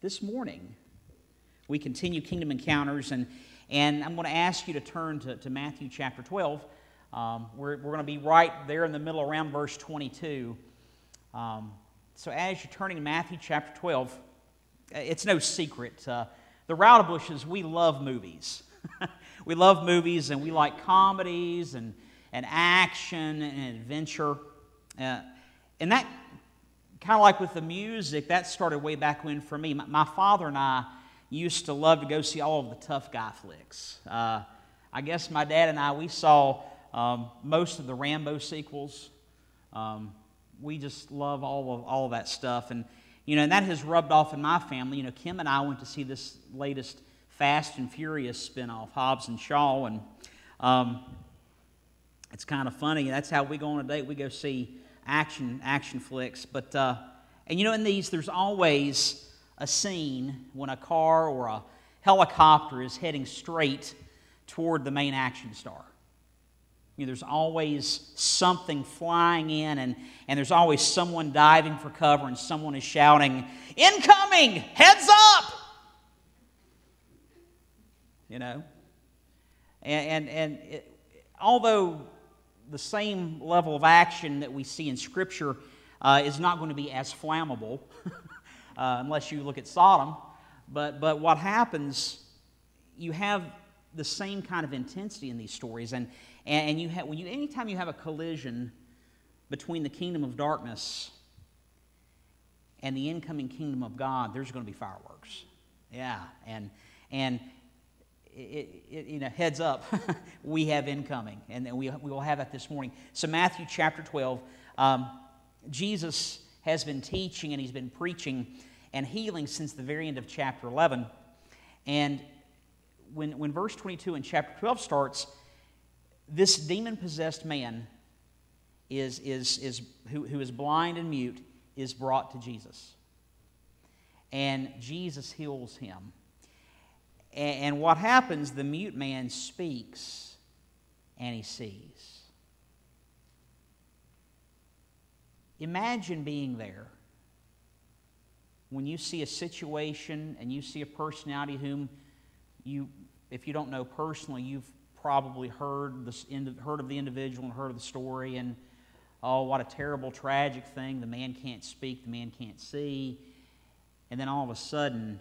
This morning, we continue Kingdom Encounters, and I'm going to ask you to turn to Matthew chapter 12. We're going to be right there in the middle around verse 22. So as you're turning to Matthew chapter 12, it's no secret. The Rautabushes, we love movies. We love movies, and we like comedies and action and adventure. And that, kind of like with the music, that started way back when for me. My father and I used to love to go see all of the tough guy flicks. I guess my dad and I, we saw most of the Rambo sequels. We just love all of that stuff. And, you know, and that has rubbed off in my family. You know, Kim and I went to see this latest Fast and Furious spinoff, Hobbs and Shaw. And it's kind of funny. That's how we go on a date. We go see action flicks. But, and you know, in these, there's always a scene when a car or a helicopter is heading straight toward the main action star. You know, there's always something flying in, and there's always someone diving for cover, and someone is shouting, "Incoming! Heads up!" You know? And it, although the same level of action that we see in Scripture is not going to be as flammable, unless you look at Sodom. But what happens, you have the same kind of intensity in these stories. And you have, when you, anytime you have a collision between the kingdom of darkness and the incoming kingdom of God, there's going to be fireworks. Yeah, and it, you know, heads up, we have incoming. And we will have that this morning. So Matthew chapter 12, Jesus has been teaching and he's been preaching and healing since the very end of chapter 11. And when verse 22 in chapter 12 starts, this demon-possessed man who is blind and mute is brought to Jesus. And Jesus heals him. And what happens, the mute man speaks and he sees. Imagine being there when you see a situation and you see a personality whom you, if you don't know personally, you've probably heard of the individual and heard of the story, and oh, what a terrible, tragic thing. The man can't speak, the man can't see. And then all of a sudden,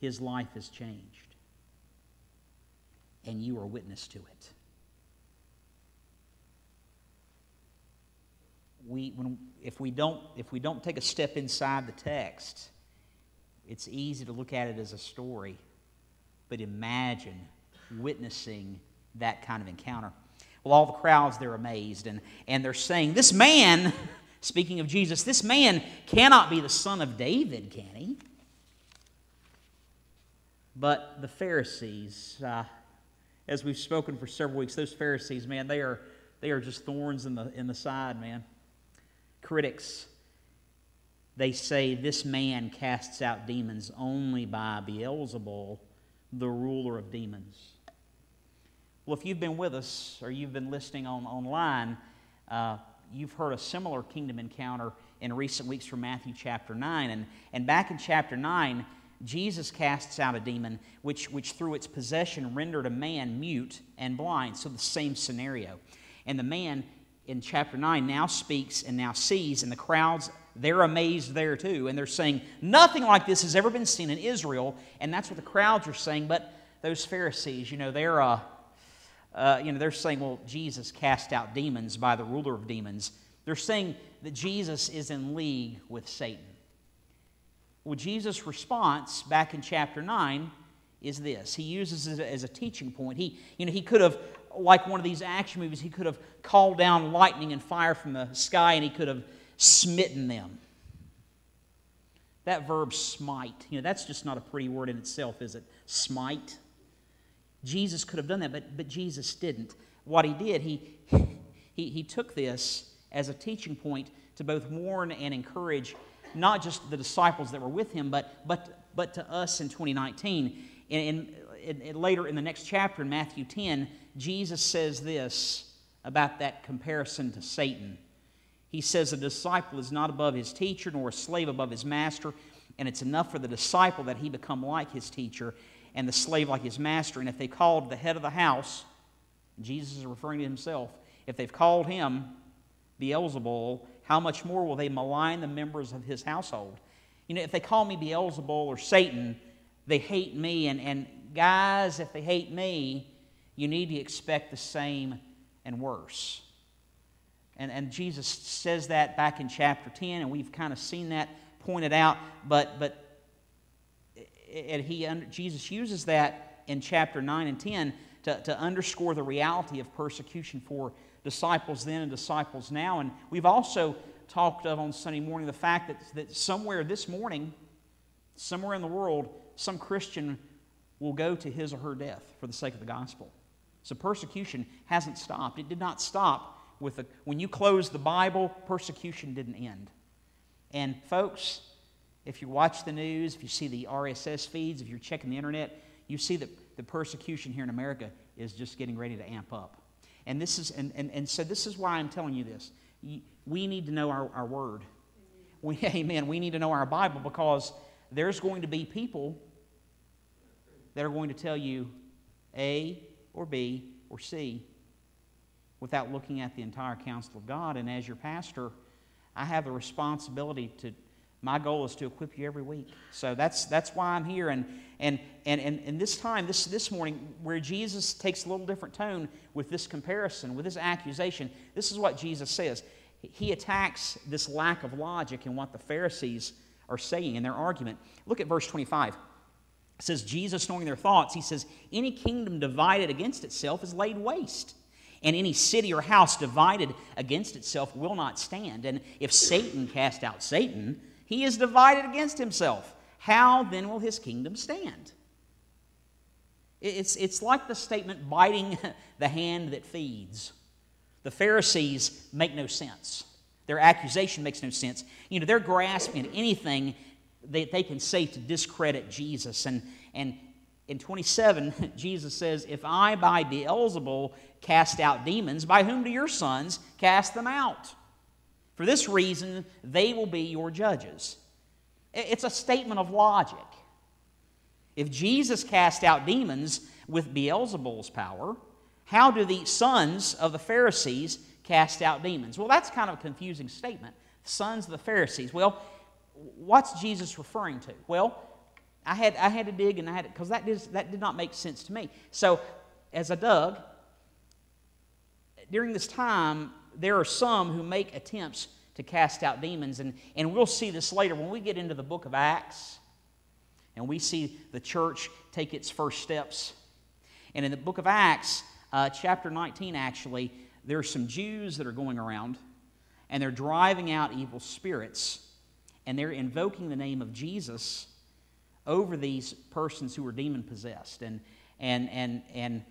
his life has changed. And you are witness to it. If we don't take a step inside the text, it's easy to look at it as a story, but imagine witnessing that kind of encounter. Well, all the crowds, they're amazed, and they're saying, "This man," speaking of Jesus, "this man cannot be the son of David, can he?" But the Pharisees, as we've spoken for several weeks, those Pharisees, man, they are just thorns in the side, man. Critics, they say this man casts out demons only by Beelzebul, the ruler of demons. Well, if you've been with us or you've been listening online, you've heard a similar kingdom encounter in recent weeks from Matthew chapter 9. And back in chapter 9, Jesus casts out a demon which through its possession rendered a man mute and blind. So the same scenario. And the man in chapter 9 now speaks and now sees, and the crowds, they're amazed there too, and they're saying, nothing like this has ever been seen in Israel, and that's what the crowds are saying. But those Pharisees, you know, they're saying, well, Jesus cast out demons by the ruler of demons. They're saying that Jesus is in league with Satan. Well, Jesus' response back in chapter 9 is this. He uses it as a teaching point. He could have, like one of these action movies, he could have called down lightning and fire from the sky, and he could have smitten them. That verb smite, you know, that's just not a pretty word in itself, is it? Smite. Jesus could have done that, but Jesus didn't. What he did, he took this as a teaching point to both warn and encourage not just the disciples that were with him, but to us in 2019. And later in the next chapter, in Matthew 10, Jesus says this about that comparison to Satan. He says, "A disciple is not above his teacher, nor a slave above his master. and it's enough for the disciple that he become like his teacher and the slave like his master. And if they called the head of the house, Jesus is referring to himself, if they've called him Beelzebul, how much more will they malign the members of his household? You know, if they call me Beelzebul or Satan, they hate me. And guys, if they hate me, you need to expect the same and worse. And Jesus says that back in chapter 10, and we've kind of seen that pointed out, but Jesus uses that in chapter 9 and 10 to underscore the reality of persecution for disciples then and disciples now. And we've also talked of on Sunday morning the fact that somewhere this morning, somewhere in the world, some Christian will go to his or her death for the sake of the gospel. So persecution hasn't stopped. It did not stop when you close the Bible, persecution didn't end. And folks, if you watch the news, if you see the RSS feeds, if you're checking the internet, you see that the persecution here in America is just getting ready to amp up. And this is and so this is why I'm telling you this. We need to know our Word. We need to know our Bible, because there's going to be people that are going to tell you A or B or C without looking at the entire counsel of God. And as your pastor, I have a responsibility to. My goal is to equip you every week. So that's why I'm here. And this time, this morning, where Jesus takes a little different tone with this comparison, with this accusation, this is what Jesus says. He attacks this lack of logic in what the Pharisees are saying in their argument. Look at verse 25. It says, Jesus, knowing their thoughts, he says, "Any kingdom divided against itself is laid waste. And any city or house divided against itself will not stand. And if Satan cast out Satan, he is divided against himself. How then will his kingdom stand?" It's like the statement, biting the hand that feeds. The Pharisees make no sense. Their accusation makes no sense. You know, they're grasping at anything that they can say to discredit Jesus. And in 27, Jesus says, "If I by Beelzebul cast out demons, by whom do your sons cast them out? For this reason, they will be your judges." It's a statement of logic. If Jesus cast out demons with Beelzebul's power, how do the sons of the Pharisees cast out demons? Well, that's kind of a confusing statement. Sons of the Pharisees. Well, what's Jesus referring to? Well, I had to dig, and I had to, because that did not make sense to me. So, as I dug, during this time, there are some who make attempts to cast out demons, and we'll see this later when we get into the book of Acts, and we see the church take its first steps. And in the book of Acts, chapter 19, actually, there are some Jews that are going around, and they're driving out evil spirits, and they're invoking the name of Jesus over these persons who were demon-possessed. And in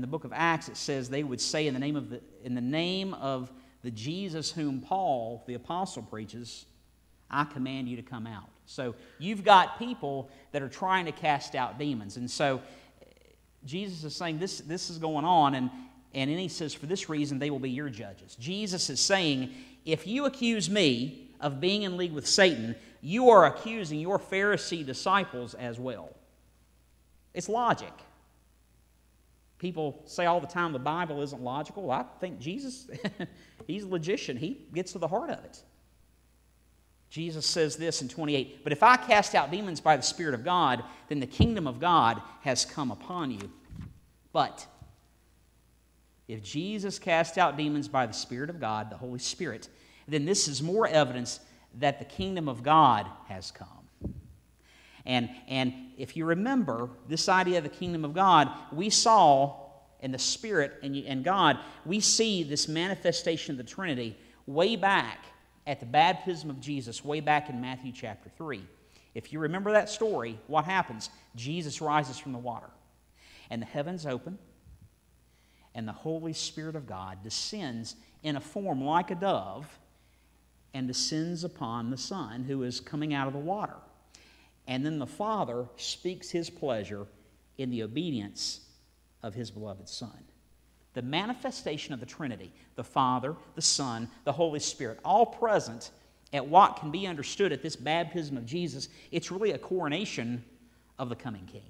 the book of Acts, it says they would say, in the name of the Jesus whom Paul, the apostle, preaches, I command you to come out. So you've got people that are trying to cast out demons. And so Jesus is saying this is going on, and then he says, for this reason, they will be your judges. Jesus is saying, if you accuse me of being in league with Satan, you are accusing your Pharisee disciples as well. It's logic. People say all the time the Bible isn't logical. I think Jesus, he's a logician. He gets to the heart of it. Jesus says this in 28, "But if I cast out demons by the Spirit of God, then the kingdom of God has come upon you." But if Jesus cast out demons by the Spirit of God, the Holy Spirit, then this is more evidence that the kingdom of God has come. And if you remember this idea of the kingdom of God, we saw in the Spirit and God, we see this manifestation of the Trinity way back at the baptism of Jesus, way back in Matthew chapter 3. If you remember that story, what happens? Jesus rises from the water, and the heavens open, and the Holy Spirit of God descends in a form like a dove, and descends upon the Son who is coming out of the water. And then the Father speaks His pleasure in the obedience of His beloved Son. The manifestation of the Trinity, the Father, the Son, the Holy Spirit, all present at what can be understood at this baptism of Jesus, it's really a coronation of the coming king.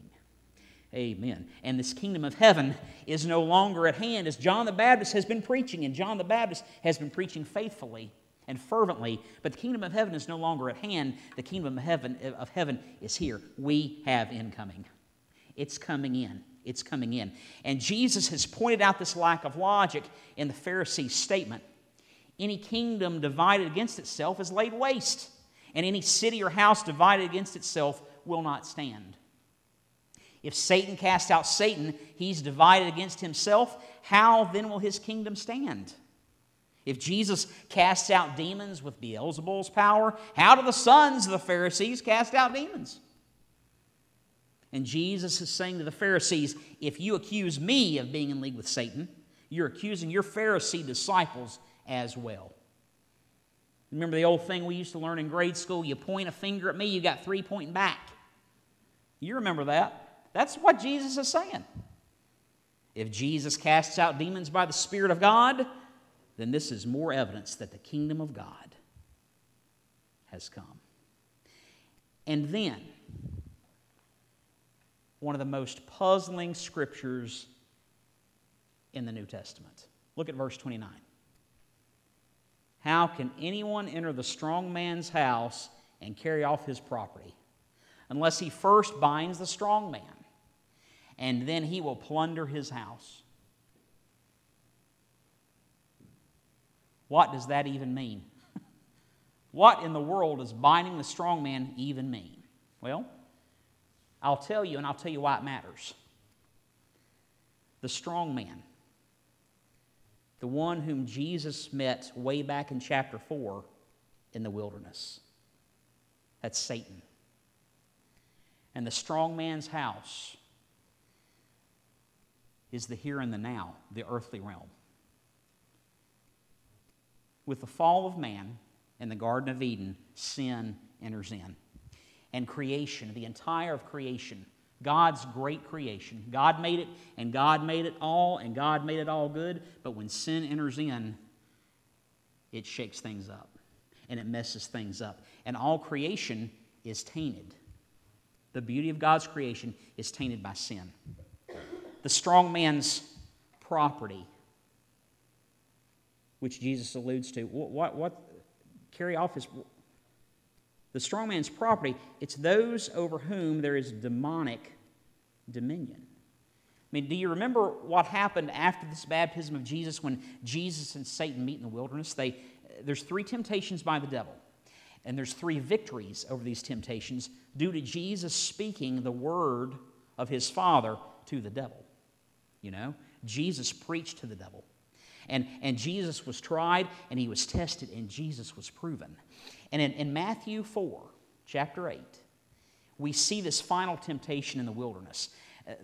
Amen. And this kingdom of heaven is no longer at hand, as John the Baptist has been preaching, and John the Baptist has been preaching faithfully and fervently, but the kingdom of heaven is no longer at hand. The kingdom of heaven is here. We have incoming. It's coming in. It's coming in. And Jesus has pointed out this lack of logic in the Pharisees' statement. Any kingdom divided against itself is laid waste, and any city or house divided against itself will not stand. If Satan cast out Satan, he's divided against himself. How then will his kingdom stand? If Jesus casts out demons with Beelzebul's power, how do the sons of the Pharisees cast out demons? And Jesus is saying to the Pharisees, if you accuse me of being in league with Satan, you're accusing your Pharisee disciples as well. Remember the old thing we used to learn in grade school? You point a finger at me, you got three pointing back. You remember that. That's what Jesus is saying. If Jesus casts out demons by the Spirit of God, then this is more evidence that the kingdom of God has come. And then, one of the most puzzling scriptures in the New Testament. Look at verse 29. How can anyone enter the strong man's house and carry off his property unless he first binds the strong man, and then he will plunder his house? What does that even mean? What in the world does binding the strong man even mean? Well, I'll tell you, and I'll tell you why it matters. The strong man, the one whom Jesus met way back in chapter 4 in the wilderness, that's Satan. And the strong man's house is the here and the now, the earthly realm. With the fall of man in the Garden of Eden, sin enters in. And creation, the entire of creation, God's great creation. God made it, and God made it all, and God made it all good. But when sin enters in, it shakes things up, and it messes things up. And all creation is tainted. The beauty of God's creation is tainted by sin. The strong man's property, which Jesus alludes to. What? Carry off his... The strong man's property, it's those over whom there is demonic dominion. I mean, do you remember what happened after this baptism of Jesus when Jesus and Satan meet in the wilderness? There's three temptations by the devil, and there's three victories over these temptations due to Jesus speaking the word of his Father to the devil. You know, Jesus preached to the devil. And Jesus was tried, and he was tested, and Jesus was proven. And in Matthew 4, chapter 8, we see this final temptation in the wilderness.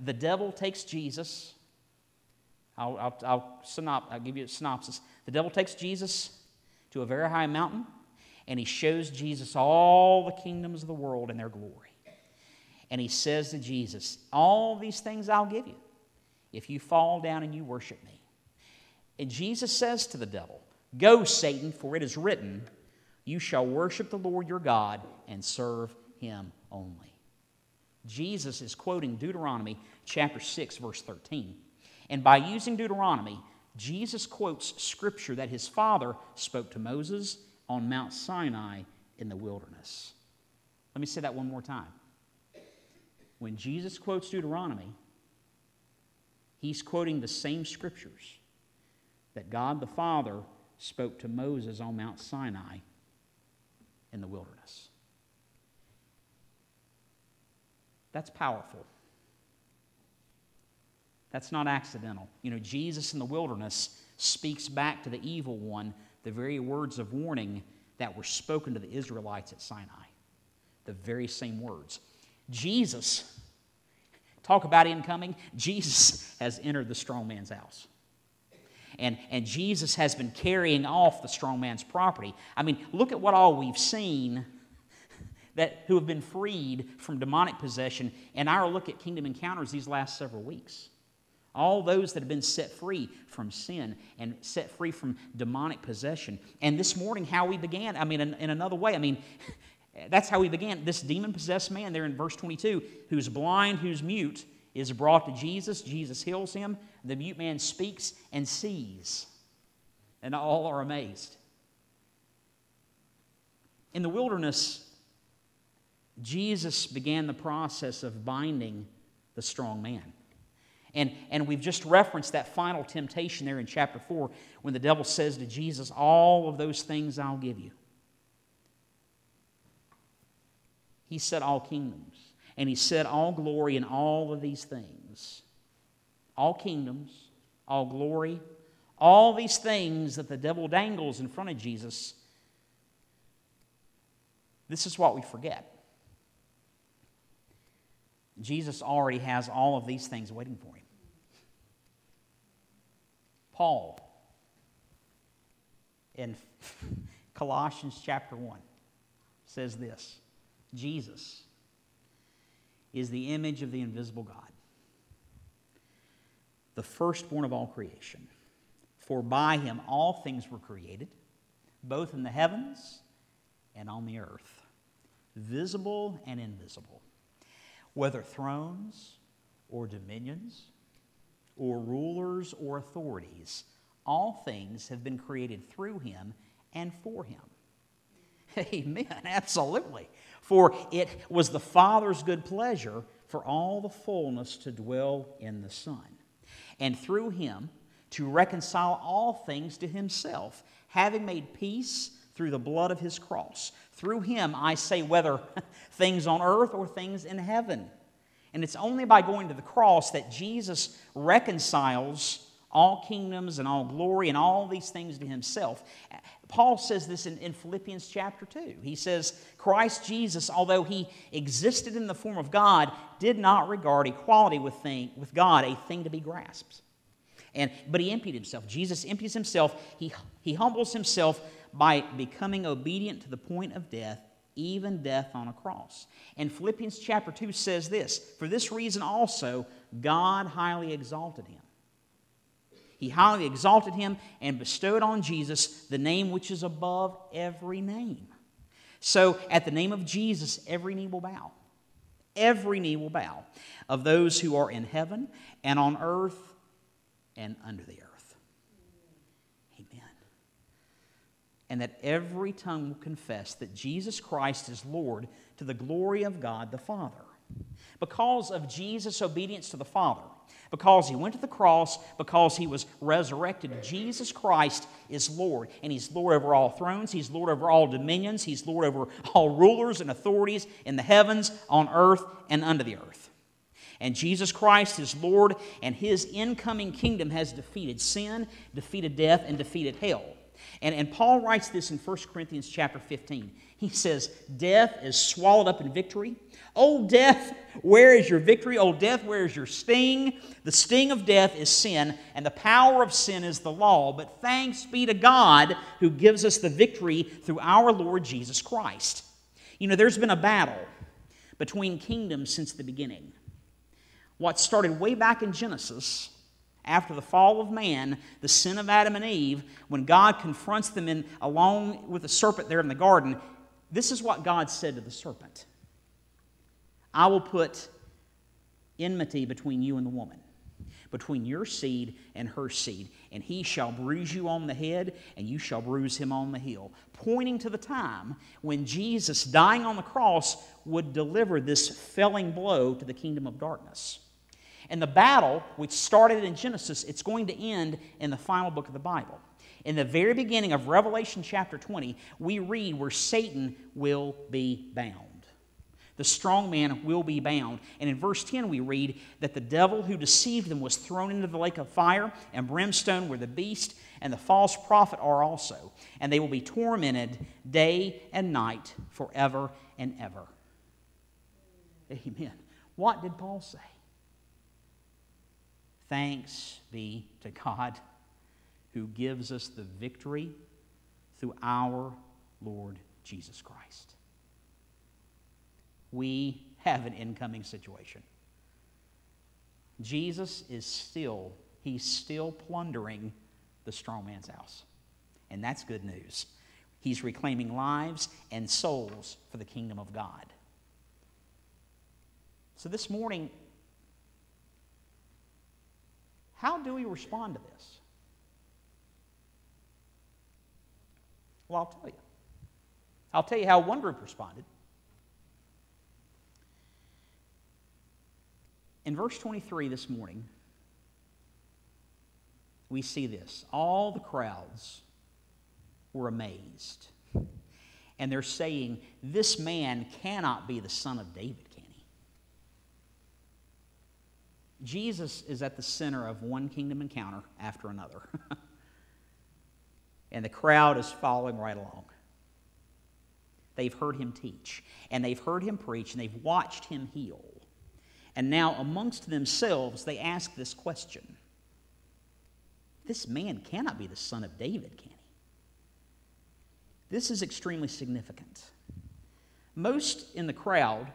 The devil takes Jesus. I'll give you a synopsis. The devil takes Jesus to a very high mountain, and he shows Jesus all the kingdoms of the world and their glory. And he says to Jesus, all these things I'll give you if you fall down and you worship me. And Jesus says to the devil, go, Satan, for it is written, you shall worship the Lord your God and serve him only. Jesus is quoting Deuteronomy chapter 6, verse 13. And by using Deuteronomy, Jesus quotes scripture that his Father spoke to Moses on Mount Sinai in the wilderness. Let me say that one more time. When Jesus quotes Deuteronomy, he's quoting the same scriptures that God the Father spoke to Moses on Mount Sinai in the wilderness. That's powerful. That's not accidental. You know, Jesus in the wilderness speaks back to the evil one the very words of warning that were spoken to the Israelites at Sinai. The very same words. Jesus, talk about incoming, Jesus has entered the strong man's house. And Jesus has been carrying off the strong man's property. I mean, look at what all we've seen that who have been freed from demonic possession in our look at Kingdom Encounters these last several weeks. All those that have been set free from sin and set free from demonic possession. And this morning, how we began, in another way, that's how we began. This demon-possessed man there in verse 22, who's blind, who's mute, is brought to Jesus. Jesus heals him. The mute man speaks and sees. And all are amazed. In the wilderness, Jesus began the process of binding the strong man. And we've just referenced that final temptation there in chapter 4 when the devil says to Jesus, all of those things I'll give you. He said all kingdoms, and he said all glory in all of these things. All kingdoms, all glory, all these things that the devil dangles in front of Jesus. This is what we forget. Jesus already has all of these things waiting for him. Paul, in Colossians chapter 1, says this, Jesus is the image of the invisible God, the firstborn of all creation. For by him all things were created, both in the heavens and on the earth, visible and invisible, whether thrones or dominions or rulers or authorities, all things have been created through him and for him. Amen, absolutely. For it was the Father's good pleasure for all the fullness to dwell in the Son, and through him to reconcile all things to himself, having made peace through the blood of his cross. Through him, I say, whether things on earth or things in heaven. And it's only by going to the cross that Jesus reconciles all kingdoms and all glory and all these things to himself. Paul says this in Philippians chapter 2. He says, Christ Jesus, although he existed in the form of God, did not regard equality with God a thing to be grasped. But he emptied himself. Jesus empties himself. He humbles himself by becoming obedient to the point of death, even death on a cross. And Philippians chapter 2 says this, for this reason also God highly exalted him. He highly exalted him and bestowed on Jesus the name which is above every name. So at the name of Jesus, every knee will bow. Every knee will bow of those who are in heaven and on earth and under the earth. Amen. And that every tongue will confess that Jesus Christ is Lord to the glory of God the Father. Because of Jesus' obedience to the Father, because he went to the cross, because he was resurrected, Jesus Christ is Lord. And he's Lord over all thrones, he's Lord over all dominions, he's Lord over all rulers and authorities in the heavens, on earth, and under the earth. And Jesus Christ is Lord, and his incoming kingdom has defeated sin, defeated death, and defeated hell. And Paul writes this in 1 Corinthians chapter 15. He says, death is swallowed up in victory. O death, where is your victory? O death, where is your sting? The sting of death is sin, and the power of sin is the law. But thanks be to God who gives us the victory through our Lord Jesus Christ. You know, there's been a battle between kingdoms since the beginning. What started way back in Genesis, after the fall of man, the sin of Adam and Eve, when God confronts them along with the serpent there in the garden, this is what God said to the serpent. I will put enmity between you and the woman, between your seed and her seed, and he shall bruise you on the head, and you shall bruise him on the heel. Pointing to the time when Jesus, dying on the cross, would deliver this felling blow to the kingdom of darkness. And the battle, which started in Genesis, it's going to end in the final book of the Bible. In the very beginning of Revelation chapter 20, we read where Satan will be bound. The strong man will be bound. And in verse 10 we read that the devil who deceived them was thrown into the lake of fire and brimstone where the beast and the false prophet are also. And they will be tormented day and night forever and ever. Amen. What did Paul say? Thanks be to God who gives us the victory through our Lord Jesus Christ. We have an incoming situation. Jesus is still, he's still plundering the strong man's house. And that's good news. He's reclaiming lives and souls for the kingdom of God. So this morning, how do we respond to this? Well, I'll tell you. I'll tell you how one group responded. In verse 23 this morning, we see this. All the crowds were amazed. And they're saying, this man cannot be the son of David, can he? Jesus is at the center of one kingdom encounter after another. And the crowd is following right along. They've heard him teach, and they've heard him preach, and they've watched him heal. And now amongst themselves, they ask this question. This man cannot be the son of David, can he? This is extremely significant. Most in the crowd,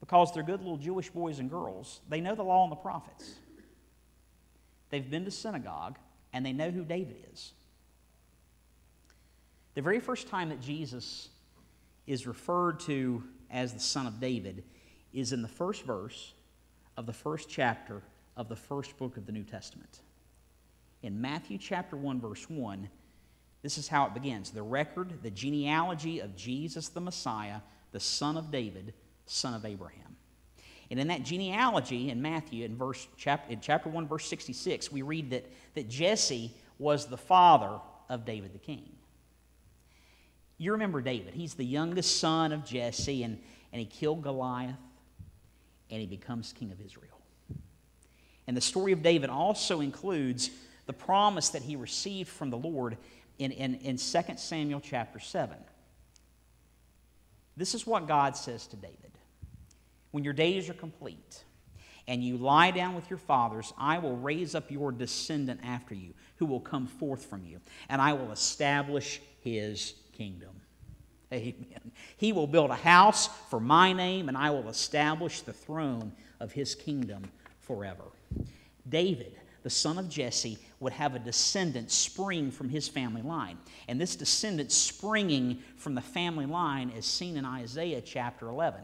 because they're good little Jewish boys and girls, they know the law and the prophets. They've been to synagogue, and they know who David is. The very first time that Jesus is referred to as the son of David is in the first verse of the first chapter of the first book of the New Testament. In Matthew chapter 1, verse 1, this is how it begins. The record, the genealogy of Jesus the Messiah, the son of David, son of Abraham. And in that genealogy in Matthew, in chapter 1, verse 66, we read that Jesse was the father of David the king. You remember David. He's the youngest son of Jesse, and he killed Goliath, and he becomes king of Israel. And the story of David also includes the promise that he received from the Lord in 2 Samuel chapter 7. This is what God says to David. When your days are complete and you lie down with your fathers, I will raise up your descendant after you, who will come forth from you, and I will establish his kingdom. Amen. He will build a house for my name, and I will establish the throne of his kingdom forever. David, the son of Jesse, would have a descendant spring from his family line. And this descendant springing from the family line is seen in Isaiah chapter 11.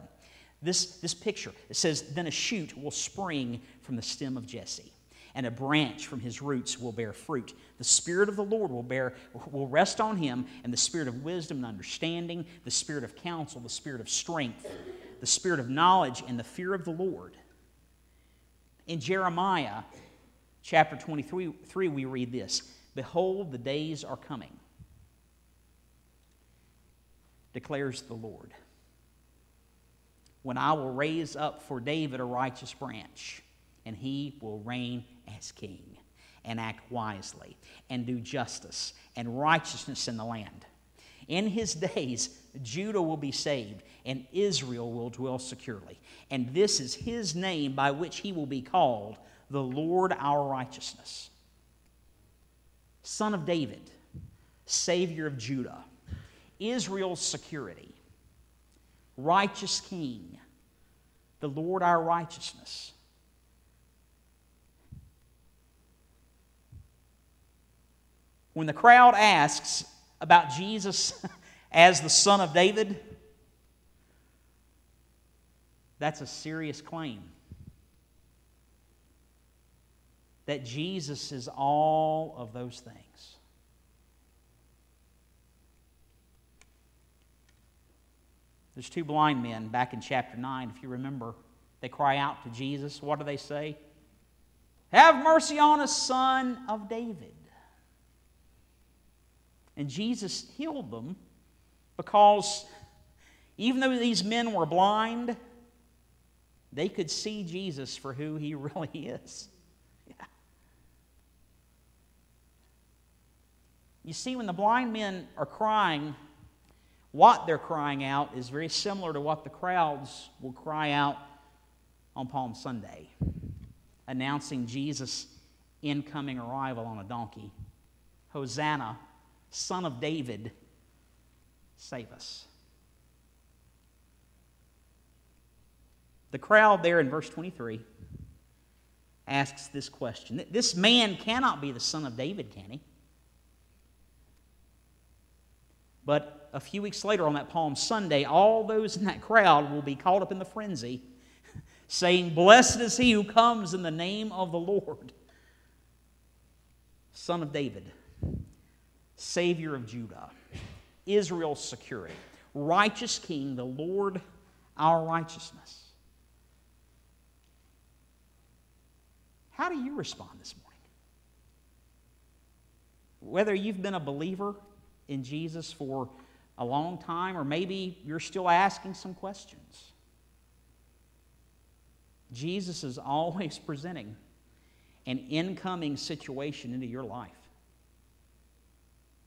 This picture, it says, then a shoot will spring from the stem of Jesse, and a branch from his roots will bear fruit. The Spirit of the Lord will rest on him, and the Spirit of wisdom and understanding, the Spirit of counsel, the Spirit of strength, the Spirit of knowledge, and the fear of the Lord. In Jeremiah chapter 23, we read this, behold, the days are coming, declares the Lord, when I will raise up for David a righteous branch, and he will reign as king, and act wisely, and do justice and righteousness in the land. In his days, Judah will be saved, and Israel will dwell securely. And this is his name by which he will be called, the Lord our righteousness. Son of David, Savior of Judah, Israel's security, righteous king, the Lord our righteousness. When the crowd asks about Jesus as the son of David, that's a serious claim. That Jesus is all of those things. There's two blind men back in chapter 9, if you remember. They cry out to Jesus. What do they say? Have mercy on us, son of David. And Jesus healed them because even though these men were blind, they could see Jesus for who he really is. Yeah. You see, when the blind men are crying, what they're crying out is very similar to what the crowds will cry out on Palm Sunday, announcing Jesus' incoming arrival on a donkey. Hosanna, Son of David, save us. The crowd there in verse 23 asks this question. This man cannot be the son of David, can he? But a few weeks later on that Palm Sunday, all those in that crowd will be caught up in the frenzy, saying, "Blessed is he who comes in the name of the Lord, son of David, Savior of Judah, Israel's security, righteous King, the Lord our righteousness." How do you respond this morning? Whether you've been a believer in Jesus for a long time, or maybe you're still asking some questions, Jesus is always presenting an incoming situation into your life.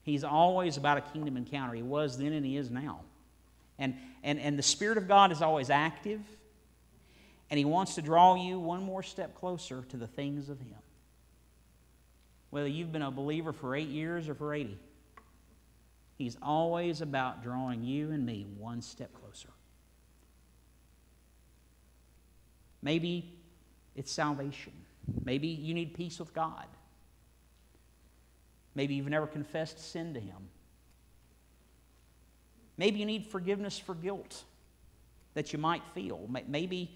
He's always about a kingdom encounter. He was then and he is now. And the Spirit of God is always active, and He wants to draw you one more step closer to the things of Him. Whether you've been a believer for 8 years or for 80, He's always about drawing you and me one step closer. Maybe it's salvation. Maybe you need peace with God. Maybe you've never confessed sin to Him. Maybe you need forgiveness for guilt that you might feel. Maybe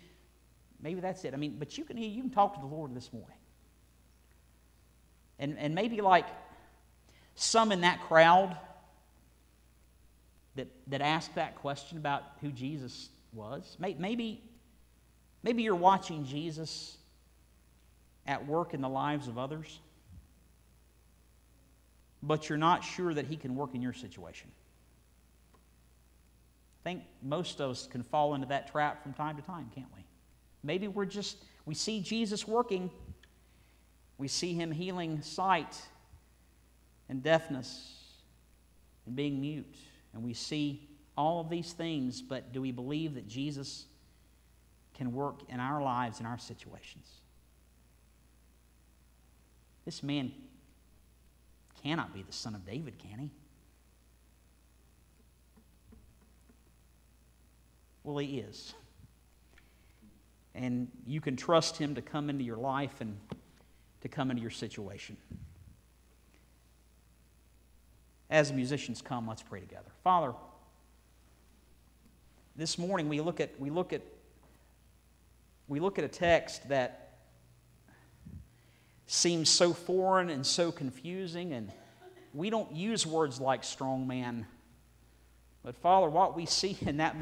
that's it. I mean, but you can talk to the Lord this morning. And maybe like some in that crowd that asked that question about who Jesus was, maybe you're watching Jesus at work in the lives of others, but you're not sure that He can work in your situation. I think most of us can fall into that trap from time to time, can't we? Maybe we see Jesus working. We see Him healing sight and deafness and being mute. And we see all of these things, but do we believe that Jesus can work in our lives, in our situations? This man cannot be the son of David, can he? Well, he is. And you can trust Him to come into your life and to come into your situation. As musicians come, let's pray together. Father, this morning we look at a text that seems so foreign and so confusing, and we don't use words like strong man. But Father, what we see in that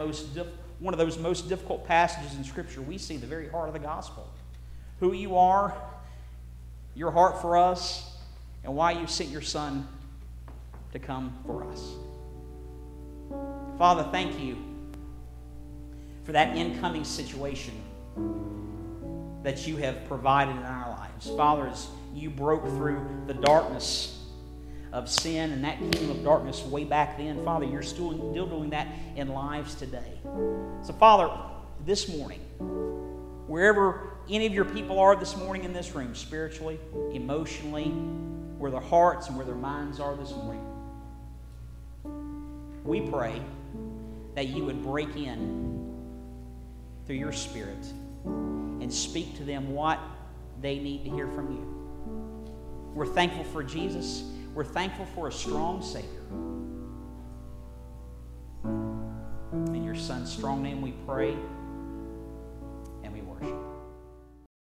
one of those most difficult passages in Scripture, we see the very heart of the gospel. Who You are, Your heart for us, and why You sent Your Son to come for us. Father, thank You for that incoming situation that You have provided in our lives. Father, as You broke through the darkness of sin and that kingdom of darkness way back then, Father, You're still doing that in lives today. So, Father, this morning, wherever any of Your people are this morning in this room, spiritually, emotionally, where their hearts and where their minds are this morning, we pray that You would break in through Your Spirit and speak to them what they need to hear from You. We're thankful for Jesus. We're thankful for a strong Savior. In Your Son's strong name we pray and we worship.